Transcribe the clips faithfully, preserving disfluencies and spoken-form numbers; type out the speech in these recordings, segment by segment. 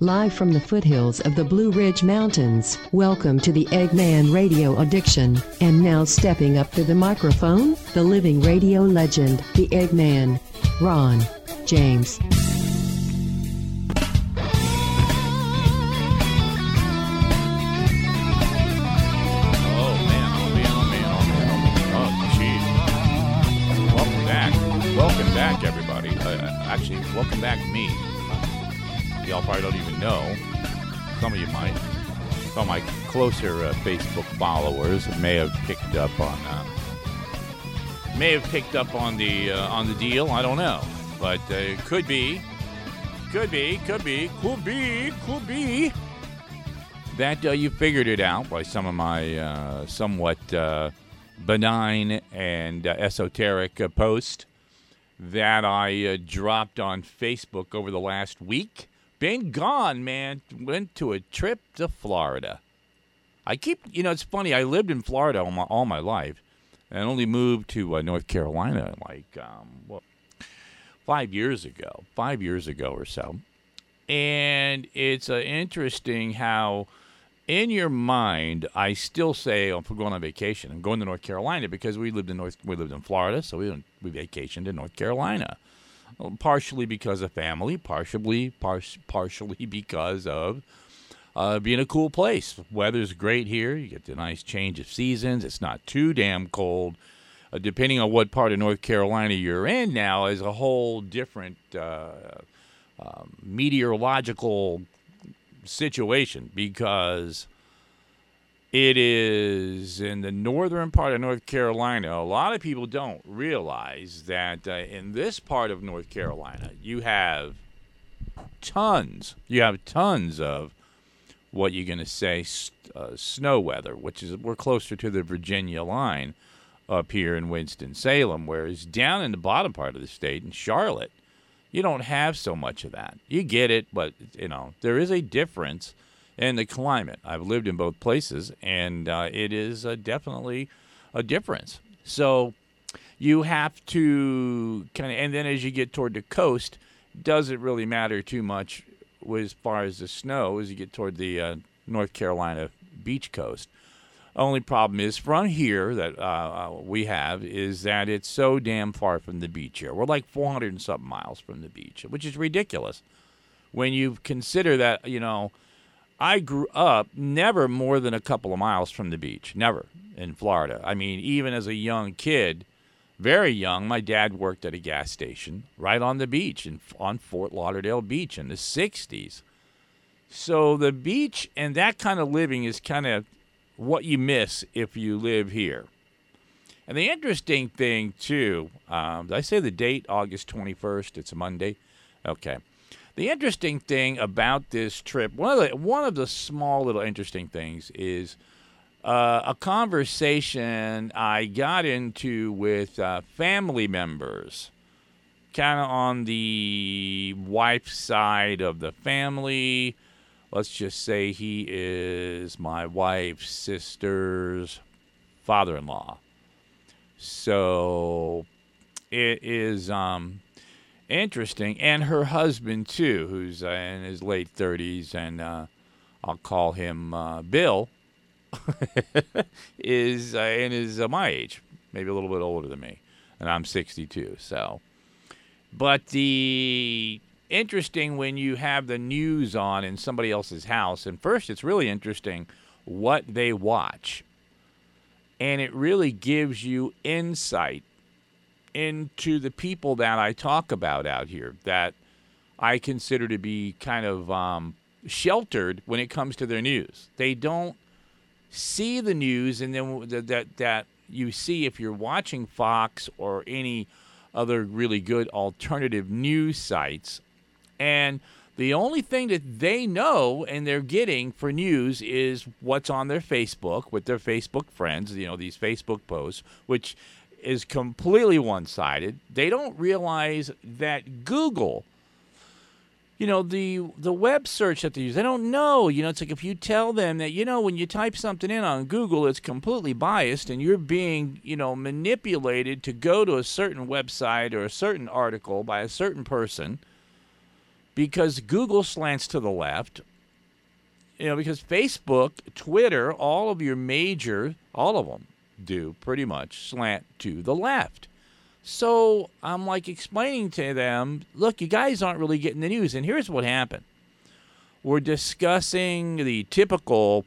live from the foothills of the Blue Ridge Mountains. Welcome to the Eggman Radio Addiction. And now stepping up to the microphone, the living radio legend, the Eggman, Ron James. Welcome back, me. Y'all probably don't even know. Some of you might. Some of my closer uh, Facebook followers may have picked up on uh, may have picked up on the uh, on the deal. I don't know, but uh, it could be, could be, could be, could be, could be that uh, you figured it out by some of my uh, somewhat uh, benign and uh, esoteric uh, posts that I uh, dropped on Facebook over the last week. Been gone, man. Went to a trip to Florida. I keep, you know, it's funny. I lived in Florida all my, all my life and only moved to uh, North Carolina like um, well, five years ago, five years ago or so. And it's uh, interesting how in your mind, I still say, oh, I'm going on vacation. I'm going to North Carolina because we lived in North, we lived in Florida, so we, we vacationed in North Carolina. Well, partially because of family, partially, par- partially because of uh, being a cool place. Weather's great here. You get the nice change of seasons. It's not too damn cold. Uh, depending on what part of North Carolina you're in now is a whole different uh, uh, meteorological situation, because it is in the northern part of North Carolina. A lot of people don't realize that uh, in this part of North Carolina, you have tons, you have tons of what you're going to say uh, snow weather, which is we're closer to the Virginia line up here in Winston-Salem, whereas down in the bottom part of the state in Charlotte, you don't have so much of that. You get it, but, you know, there is a difference in the climate. I've lived in both places, and uh, it is uh, definitely a difference. So you have to kind of, and then as you get toward the coast, doesn't really matter too much as far as the snow as you get toward the uh, North Carolina beach coast. Only problem is from here that uh, we have is that it's so damn far from the beach here. We're like four hundred and something miles from the beach, which is ridiculous when you consider that, you know, I grew up never more than a couple of miles from the beach, never in Florida. I mean, even as a young kid, very young, my dad worked at a gas station right on the beach in, on Fort Lauderdale Beach in the sixties. So the beach and that kind of living is kind of what you miss if you live here. And the interesting thing, too, um, did I say the date, August twenty-first? It's a Monday. Okay. The interesting thing about this trip, one of the, one of the small little interesting things is uh, a conversation I got into with uh, family members, kind of on the wife's side of the family. Let's just say he is my wife's sister's father-in-law. So it is um, interesting. And her husband, too, who's uh, in his late thirties, and uh, I'll call him uh, Bill, is uh, and is uh, my age, maybe a little bit older than me. And I'm sixty-two, so. But the... interesting when you have the news on in somebody else's house. And first, it's really interesting what they watch. And it really gives you insight into the people that I talk about out here that I consider to be kind of um, sheltered when it comes to their news. They don't see the news, and then that that you see if you're watching Fox or any other really good alternative news sites. And the only thing that they know and they're getting for news is what's on their Facebook with their Facebook friends, you know, these Facebook posts, which is completely one-sided. They don't realize that Google, you know, the the web search that they use, they don't know. You know, it's like if you tell them that, you know, when you type something in on Google, it's completely biased and you're being, you know, manipulated to go to a certain website or a certain article by a certain person. because Google slants to the left, you know, because Facebook, Twitter, all of your major, all of them do pretty much slant to the left. So I'm like explaining to them, look, you guys aren't really getting the news. And here's what happened. We're discussing the typical,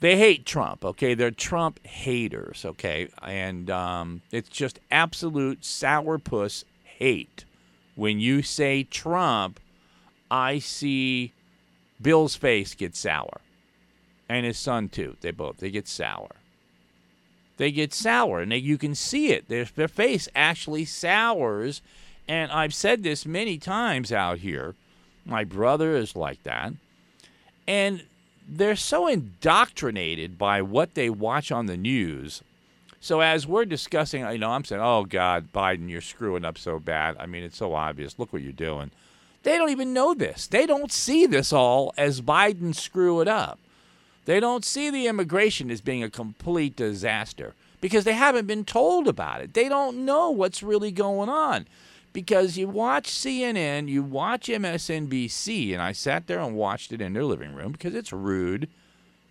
they hate Trump, okay? They're Trump haters, okay? And um, it's just absolute sourpuss hate. When you say Trump, I see Bill's face get sour. And his son, too. They both, they get sour. They get sour, and they, you can see it. Their, their face actually sours, and I've said this many times out here. My brother is like that. And they're so indoctrinated by what they watch on the news. So as we're discussing, you know, I'm saying, oh, God, Biden, you're screwing up so bad. I mean, it's so obvious. Look what you're doing. They don't even know this. They don't see this all as Biden screwing up. They don't see the immigration as being a complete disaster because they haven't been told about it. They don't know what's really going on because you watch C N N, you watch M S N B C, and I sat there and watched it in their living room because it's rude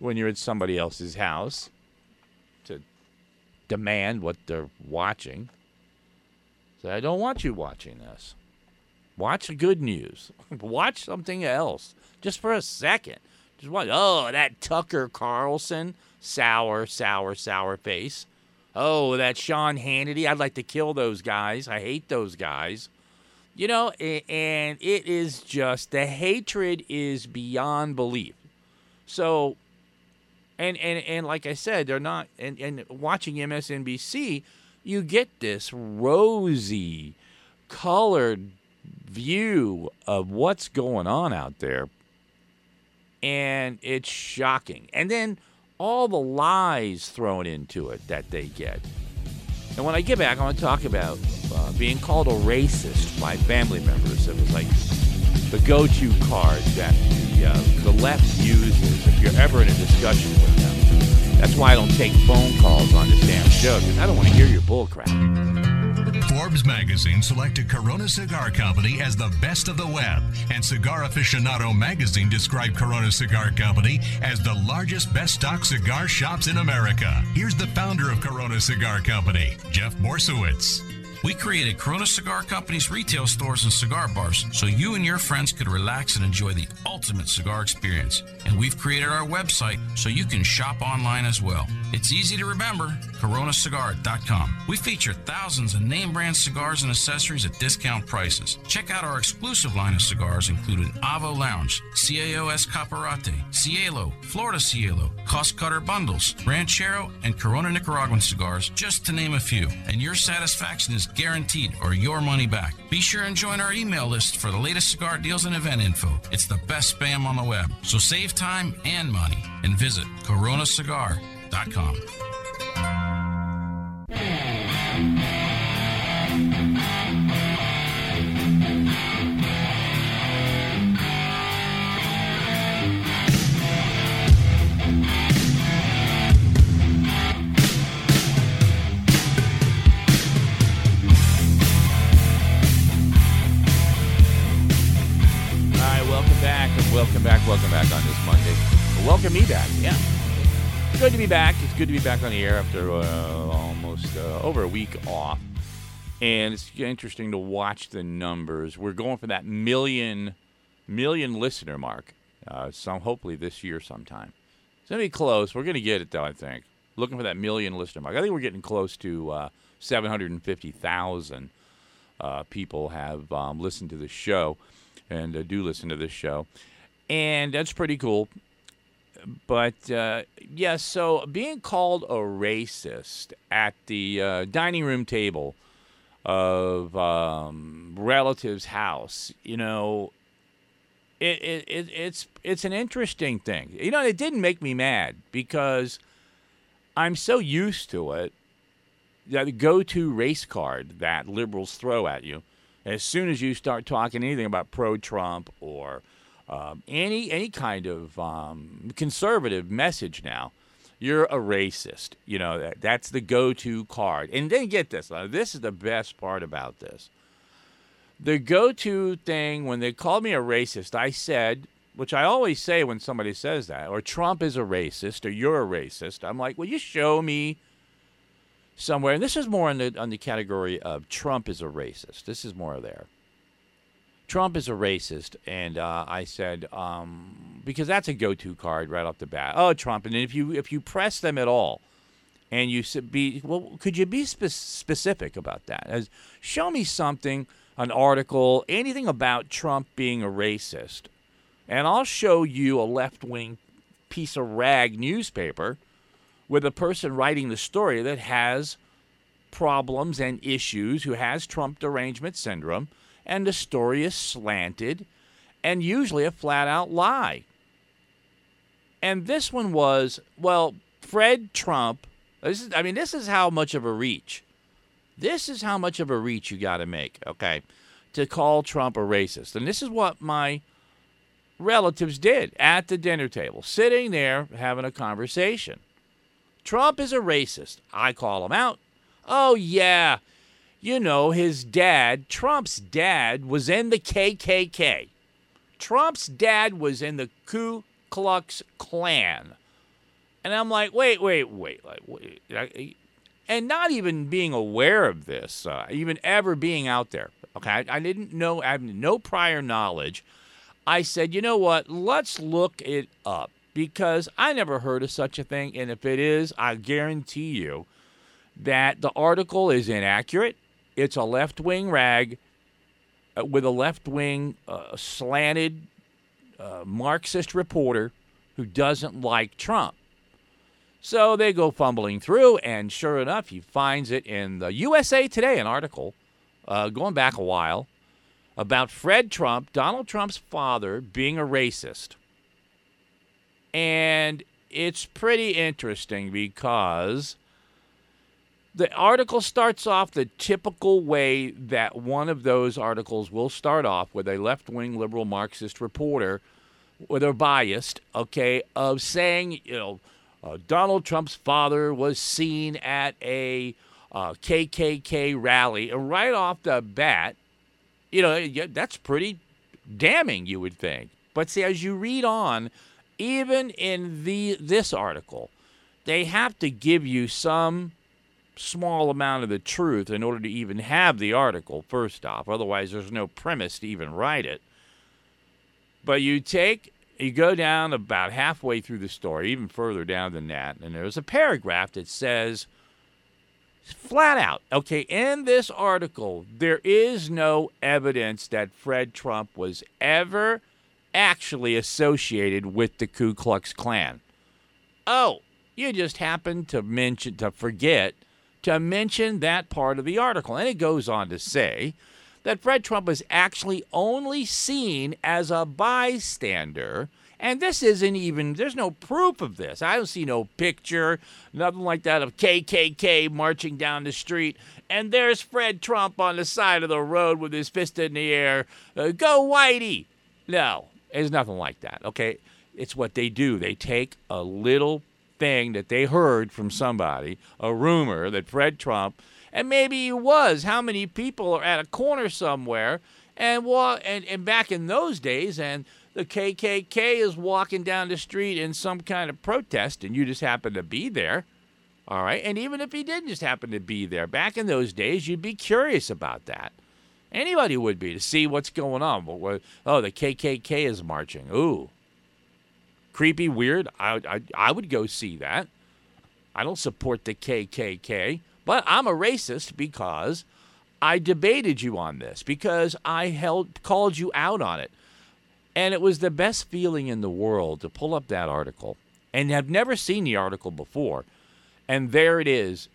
when you're at somebody else's house to demand what they're watching. Say, I don't want you watching this. Watch the good news. Watch something else just for a second. Oh, that Tucker Carlson, sour, sour, sour face. Oh, that Sean Hannity, I'd like to kill those guys. I hate those guys. You know, and it is just, the hatred is beyond belief. So, and and, and like I said, they're not, and, and watching M S N B C, you get this rosy, colored view of what's going on out there. And it's shocking. And then all the lies thrown into it that they get. And when I get back, I want to talk about uh, being called a racist by family members. It was like the go-to card that the, uh, the left uses if you're ever in a discussion with them. That's why I don't take phone calls on this damn show, because I don't want to hear your bullcrap. Forbes magazine selected Corona Cigar Company as the best of the web, and Cigar Aficionado magazine described Corona Cigar Company as the largest best-stocked cigar shops in America. Here's the founder of Corona Cigar Company, Jeff Borsiewicz. We created Corona Cigar Company's retail stores and cigar bars so you and your friends could relax and enjoy the ultimate cigar experience. And we've created our website so you can shop online as well. It's easy to remember, Corona Cigar dot com. We feature thousands of name-brand cigars and accessories at discount prices. Check out our exclusive line of cigars including Avo Lounge, C A O S Caparate, Cielo, Florida Cielo, Cost Cutter Bundles, Ranchero, and Corona Nicaraguan cigars, just to name a few. And your satisfaction is guaranteed or your money back. Be sure and join our email list for the latest cigar deals and event info. It's the best spam on the web. So save time and money and visit Corona Cigar dot com. Welcome back, welcome back on this Monday. Welcome me back, yeah. It's good to be back. It's good to be back on the air after uh, almost uh, over a week off. And it's interesting to watch the numbers. We're going for that million, million listener mark. Uh, so hopefully this year sometime. It's going to be close. We're going to get it, though, I think. Looking for that million listener mark. I think we're getting close to uh, seven hundred fifty thousand uh, people have um, listened to the show and uh, do listen to this show. And that's pretty cool. But, uh, yes, yeah, so being called a racist at the uh, dining room table of um, relative's house, you know, it, it, it it's it's an interesting thing. You know, it didn't make me mad because I'm so used to it, that go-to race card that liberals throw at you as soon as you start talking anything about pro-Trump or Um, any any kind of um, conservative message now, you're a racist. You know, that, that's the go-to card. And then get this. Now, this is the best part about this. The go-to thing, when they called me a racist, I said, which I always say when somebody says that, or Trump is a racist, or you're a racist, I'm like, well, you show me somewhere. And this is more on the, on the category of Trump is a racist. This is more there. Trump is a racist, and uh, I said, um, because that's a go-to card right off the bat. Oh, Trump, and if you if you press them at all, and you be well, could you be spe- specific about that? As, show me something, an article, anything about Trump being a racist, and I'll show you a left-wing piece of rag newspaper with a person writing the story that has problems and issues, who has Trump derangement syndrome. And the story is slanted and usually a flat-out lie. And this one was, well, Fred Trump, this is, I mean, this is how much of a reach. This is how much of a reach you got to make, okay, to call Trump a racist. And this is what my relatives did at the dinner table, sitting there having a conversation. Trump is a racist. I call him out. Oh, yeah. You know, his dad, Trump's dad, was in the K K K. Trump's dad was in the Ku Klux Klan. And I'm like, wait, wait, wait. Like, wait. And not even being aware of this, uh, even ever being out there. Okay, I, I didn't know, I have no prior knowledge. I said, you know what, let's look it up. Because I never heard of such a thing. And if it is, I guarantee you that the article is inaccurate. It's a left-wing rag with a left-wing uh, slanted uh, Marxist reporter who doesn't like Trump. So they go fumbling through, and sure enough, he finds it in the U S A Today, an article uh, going back a while about Fred Trump, Donald Trump's father, being a racist. And it's pretty interesting because the article starts off the typical way that one of those articles will start off, with a left-wing liberal Marxist reporter, or they're biased, okay, of saying, you know, uh, Donald Trump's father was seen at a uh, K K K rally. And right off the bat, you know, that's pretty damning, you would think. But see, as you read on, even in the this article, they have to give you some small amount of the truth in order to even have the article, first off. Otherwise, there's no premise to even write it. But you take, you go down about halfway through the story, even further down than that, and there's a paragraph that says, flat out, okay, in this article, there is no evidence that Fred Trump was ever actually associated with the Ku Klux Klan. Oh, you just happened to mention, to forget to mention that part of the article. And it goes on to say that Fred Trump was actually only seen as a bystander. And this isn't even, there's no proof of this. I don't see no picture, nothing like that, of K K K marching down the street. And there's Fred Trump on the side of the road with his fist in the air. Uh, Go Whitey. No, there's nothing like that. Okay, it's what they do. They take a little thing that they heard from somebody, a rumor that Fred Trump, and maybe he was, how many people are at a corner somewhere, and wa- and, and back in those days, and the K K K is walking down the street in some kind of protest, and you just happen to be there, all right? And even if he didn't just happen to be there, back in those days, you'd be curious about that. Anybody would be, to see what's going on. Oh, the K K K is marching. Ooh. Creepy, weird. I, I I would go see that. I don't support the K K K, but I'm a racist because I debated you on this, because I held called you out on it. And it was the best feeling in the world to pull up that article and have never seen the article before. And there it is,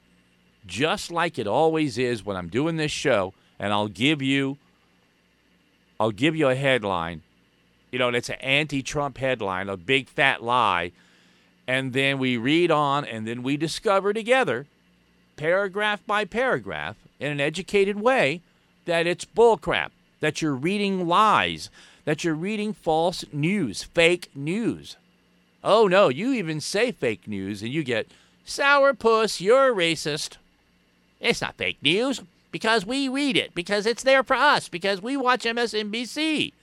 just like it always is when I'm doing this show, and I'll give you I'll give you a headline. You know, and it's an anti-Trump headline, a big fat lie. And then we read on, and then we discover together, paragraph by paragraph, in an educated way, that it's bullcrap, that you're reading lies, that you're reading false news, fake news. Oh, no, you even say fake news, and you get, sourpuss, you're a racist. It's not fake news. because we read it, because it's there for us, because we watch M S N B C.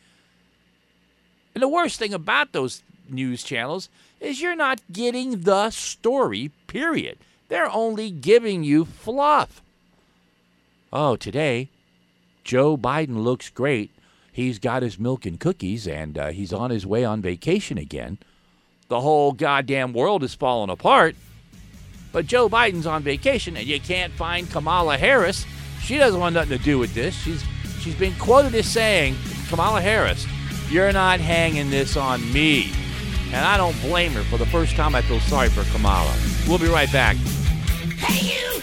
And the worst thing about those news channels is you're not getting the story, period. They're only giving you fluff. Oh, today, Joe Biden looks great. He's got his milk and cookies, and uh, he's on his way on vacation again. The whole goddamn world is falling apart. But Joe Biden's on vacation, and you can't find Kamala Harris. She doesn't want nothing to do with this. She's She's been quoted as saying, Kamala Harris, you're not hanging this on me. And I don't blame her. For the first time, I feel sorry for Kamala. We'll be right back. Hey, you!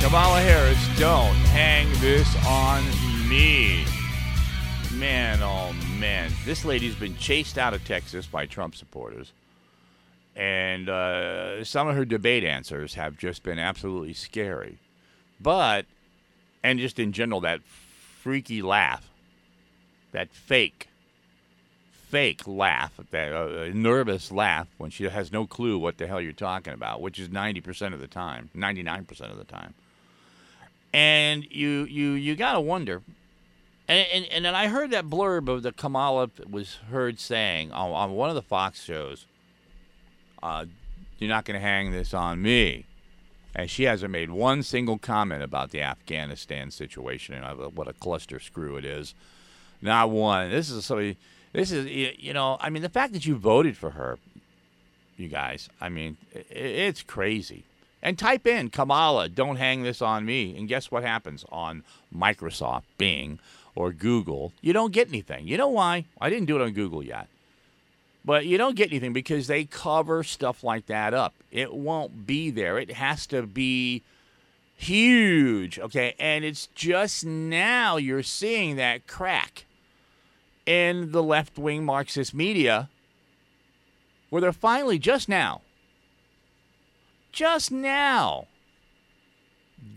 Kamala Harris, don't hang this on me. Man, oh man. This lady's been chased out of Texas by Trump supporters. And uh, some of her debate answers have just been absolutely scary. But, and just in general, that freaky laugh, that fake, fake laugh, that uh, nervous laugh when she has no clue what the hell you're talking about, which is ninety percent of the time, ninety-nine percent of the time. And you you, you got to wonder. And, and, and then I heard that blurb of the Kamala was heard saying on, on one of the Fox shows, Uh, you're not going to hang this on me. And she hasn't made one single comment about the Afghanistan situation and what a cluster screw it is. Not one. This is somebody, this is, you know, I mean, the fact that you voted for her, you guys, I mean, it's crazy. And type in Kamala, don't hang this on me. And guess what happens on Microsoft, Bing, or Google? You don't get anything. You know why? I didn't do it on Google yet. But you don't get anything because they cover stuff like that up. It won't be there. It has to be huge, okay? And it's just now you're seeing that crack in the left-wing Marxist media where they're finally just now, just now,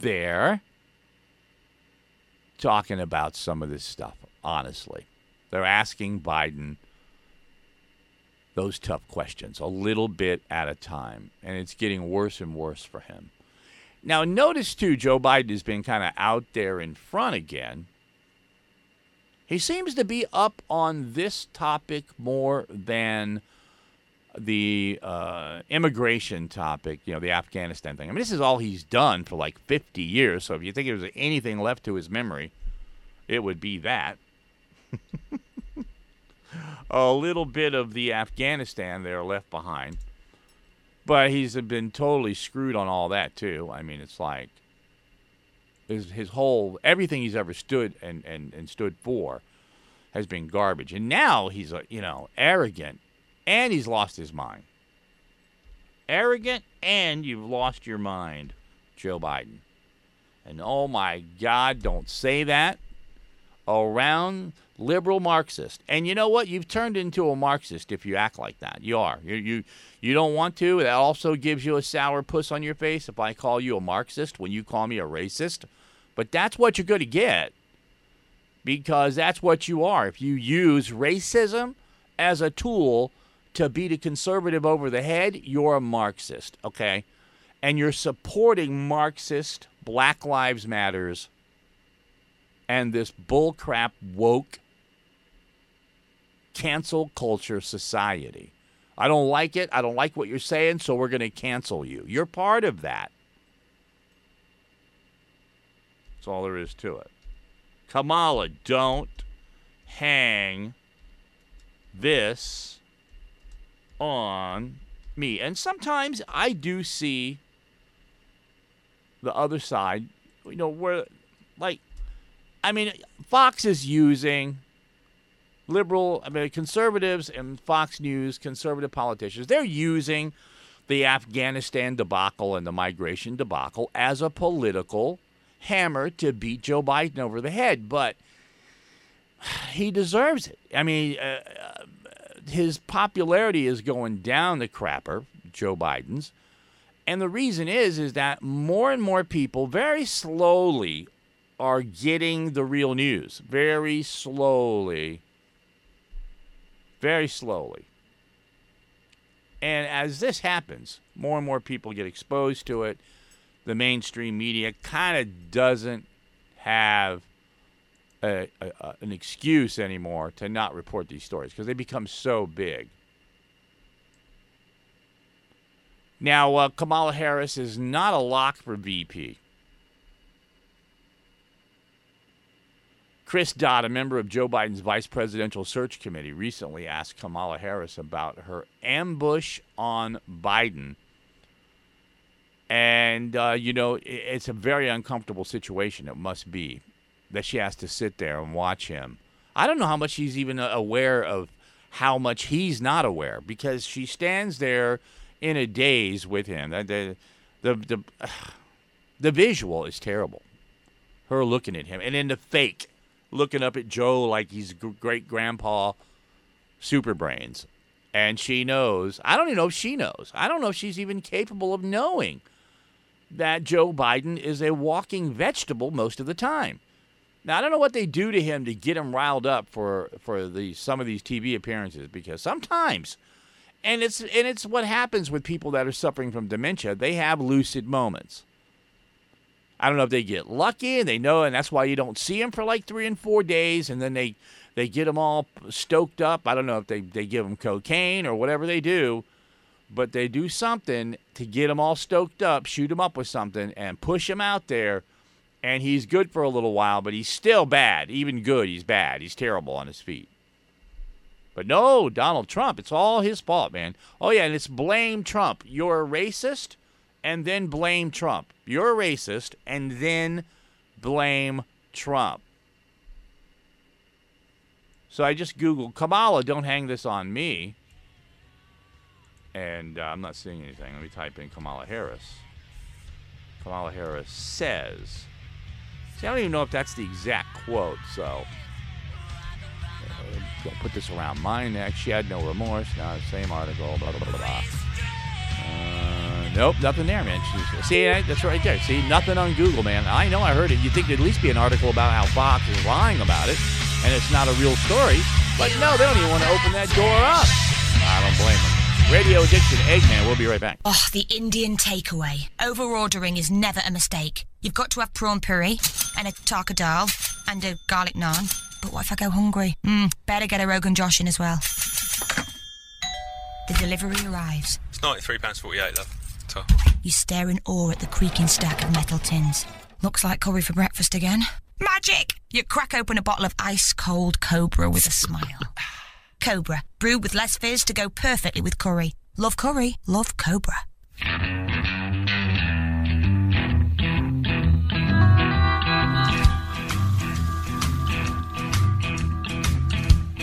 they're talking about some of this stuff, honestly. They're asking Biden those tough questions, a little bit at a time. And it's getting worse and worse for him. Now, notice, too, Joe Biden has been kind of out there in front again. He seems to be up on this topic more than the uh, immigration topic, you know, the Afghanistan thing. I mean, this is all he's done for like fifty years. So if you think there was anything left to his memory, it would be that. A little bit of the Afghanistan there left behind. But he's been totally screwed on all that, too. I mean, it's like his, his whole, everything he's ever stood and, and, and stood for has been garbage. And now he's, you know, arrogant, and he's lost his mind. Arrogant, and you've lost your mind, Joe Biden. And oh, my God, don't say that. around liberal Marxist. And you know what? You've turned into a Marxist if you act like that. You are. You you, you don't want to. That also gives you a sour puss on your face if I call you a Marxist when you call me a racist. But that's what you're going to get, because that's what you are. If you use racism as a tool to beat a conservative over the head, you're a Marxist, okay? And you're supporting Marxist Black Lives Matters and this bullcrap woke cancel culture society. I don't like it. I don't like what you're saying, so we're going to cancel you. You're part of that. That's all there is to it. Kamala, don't hang this on me. And sometimes I do see the other side, you know, where, like, I mean, Fox is using liberal, I mean, conservatives and Fox News, conservative politicians, they're using the Afghanistan debacle and the migration debacle as a political hammer to beat Joe Biden over the head, but he deserves it. I mean, uh, his popularity is going down the crapper, Joe Biden's, and the reason is is that more and more people very slowly are getting the real news. Very slowly. Very slowly. And as this happens, more and more people get exposed to it. The mainstream media kind of doesn't have a, a, a, an excuse anymore to not report these stories because they become so big. Now, uh, Kamala Harris is not a lock for V P. Chris Dodd, a member of Joe Biden's vice presidential search committee, recently asked Kamala Harris about her ambush on Biden. And, uh, you know, it's a very uncomfortable situation, it must be, that she has to sit there and watch him. I don't know how much she's even aware of how much he's not aware, because she stands there in a daze with him. The, the, the, the, the visual is terrible, her looking at him. And then the fake, looking up at Joe like he's great-grandpa Superbrains. And she knows. I don't even know if she knows. I don't know if she's even capable of knowing that Joe Biden is a walking vegetable most of the time. Now, I don't know what they do to him to get him riled up for, for the, some of these T V appearances, because sometimes, and it's, and it's what happens with people that are suffering from dementia, they have lucid moments. I don't know if they get lucky, and they know, and that's why you don't see him for like three and four days, and then they, they get them all stoked up. I don't know if they, they give them cocaine or whatever they do, but they do something to get them all stoked up, shoot them up with something, and push him out there, and he's good for a little while, but he's still bad. Even good, he's bad. He's terrible on his feet. But no, Donald Trump, it's all his fault, man. Oh, yeah, and it's blame Trump. You're a racist, and then blame Trump. You're a racist, and then blame Trump. So I just Googled, Kamala, don't hang this on me. And uh, I'm not seeing anything. Let me type in Kamala Harris. Kamala Harris says. See, I don't even know if that's the exact quote, so. Don't put this around my neck. She had no remorse. No, same article, blah, blah, blah, blah. Uh, nope, nothing there, man. She's, see, that's right there. See, nothing on Google, man. I know I heard it. You'd think there'd at least be an article about how Fox is lying about it. And it's not a real story. But no, they don't even want to open that door up. I don't blame them. Radio Addiction, Eggman, we'll be right back. Oh, the Indian takeaway. Over-ordering is never a mistake. You've got to have prawn puri, and a taka dal, and a garlic naan. But what if I go hungry? Mm, better get a Rogan Josh in as well. The delivery arrives. It's ninety-three pounds forty-eight, love. Tough. You stare in awe at the creaking stack of metal tins. Looks like curry for breakfast again. Magic! You crack open a bottle of ice-cold Cobra with a smile. Cobra, brewed with less fizz to go perfectly with curry. Love curry, love Cobra.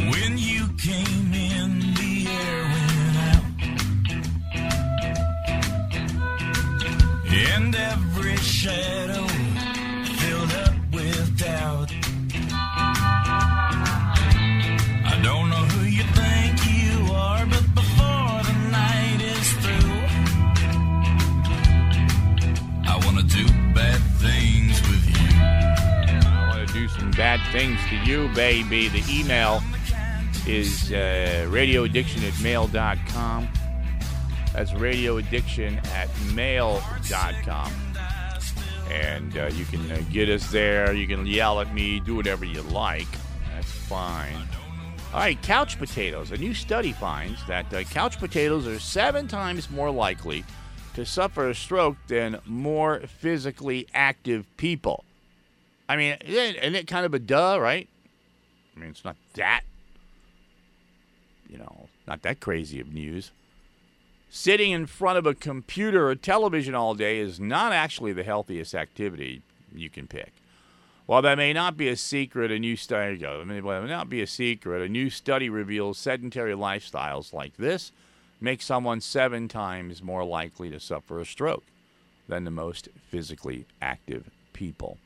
When you came in, the air went out, and every shadow filled up with doubt. do some bad things to you, baby. The email is uh, radioaddiction at mail dot com. That's radioaddiction at mail dot com. And uh, you can uh, get us there. You can yell at me. Do whatever you like. That's fine. All right, couch potatoes. A new study finds that uh, couch potatoes are seven times more likely to suffer a stroke than more physically active people. I mean, isn't it kind of a duh, right? I mean, it's not that, you know, not that crazy of news. Sitting in front of a computer or television all day is not actually the healthiest activity you can pick. While that may not be a secret, a new study goes, may not be a secret, a new study reveals sedentary lifestyles like this make someone seven times more likely to suffer a stroke than the most physically active people.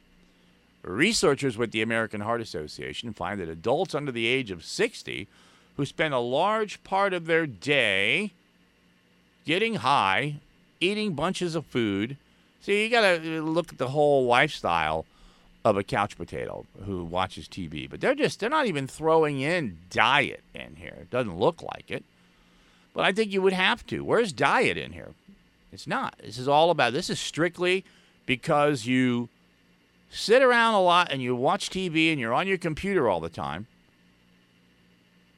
Researchers with the American Heart Association find that adults under the age of sixty who spend a large part of their day getting high, eating bunches of food. See, you got to look at the whole lifestyle of a couch potato who watches T V. But they're just, they're not even throwing in diet in here. It doesn't look like it. But I think you would have to. Where's diet in here? It's not. This is all about, this is strictly because you sit around a lot and you watch T V and you're on your computer all the time.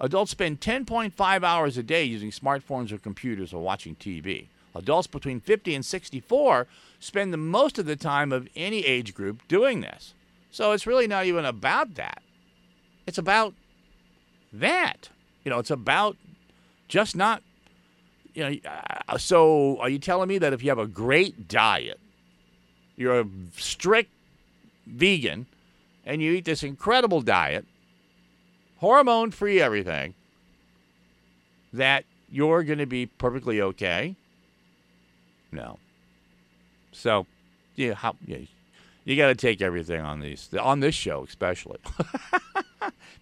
Adults spend ten point five hours a day using smartphones or computers or watching T V. Adults between fifty and sixty-four spend the most of the time of any age group doing this. So it's really not even about that. It's about that. You know, it's about just not, you know, uh, so are you telling me that if you have a great diet, you're a strict vegan, and you eat this incredible diet, hormone-free everything, that you're going to be perfectly okay? No. So, yeah, how, yeah, you got to take everything on these, on this show especially,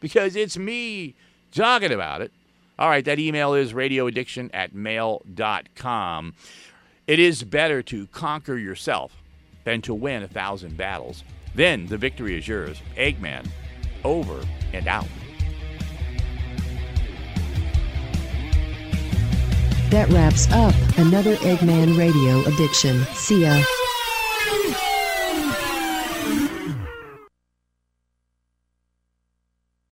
because it's me talking about it. All right, that email is radioaddiction at mail dot com. It is better to conquer yourself than to win a thousand battles. Then the victory is yours. Eggman, over and out. That wraps up another Eggman Radio Addiction. See ya.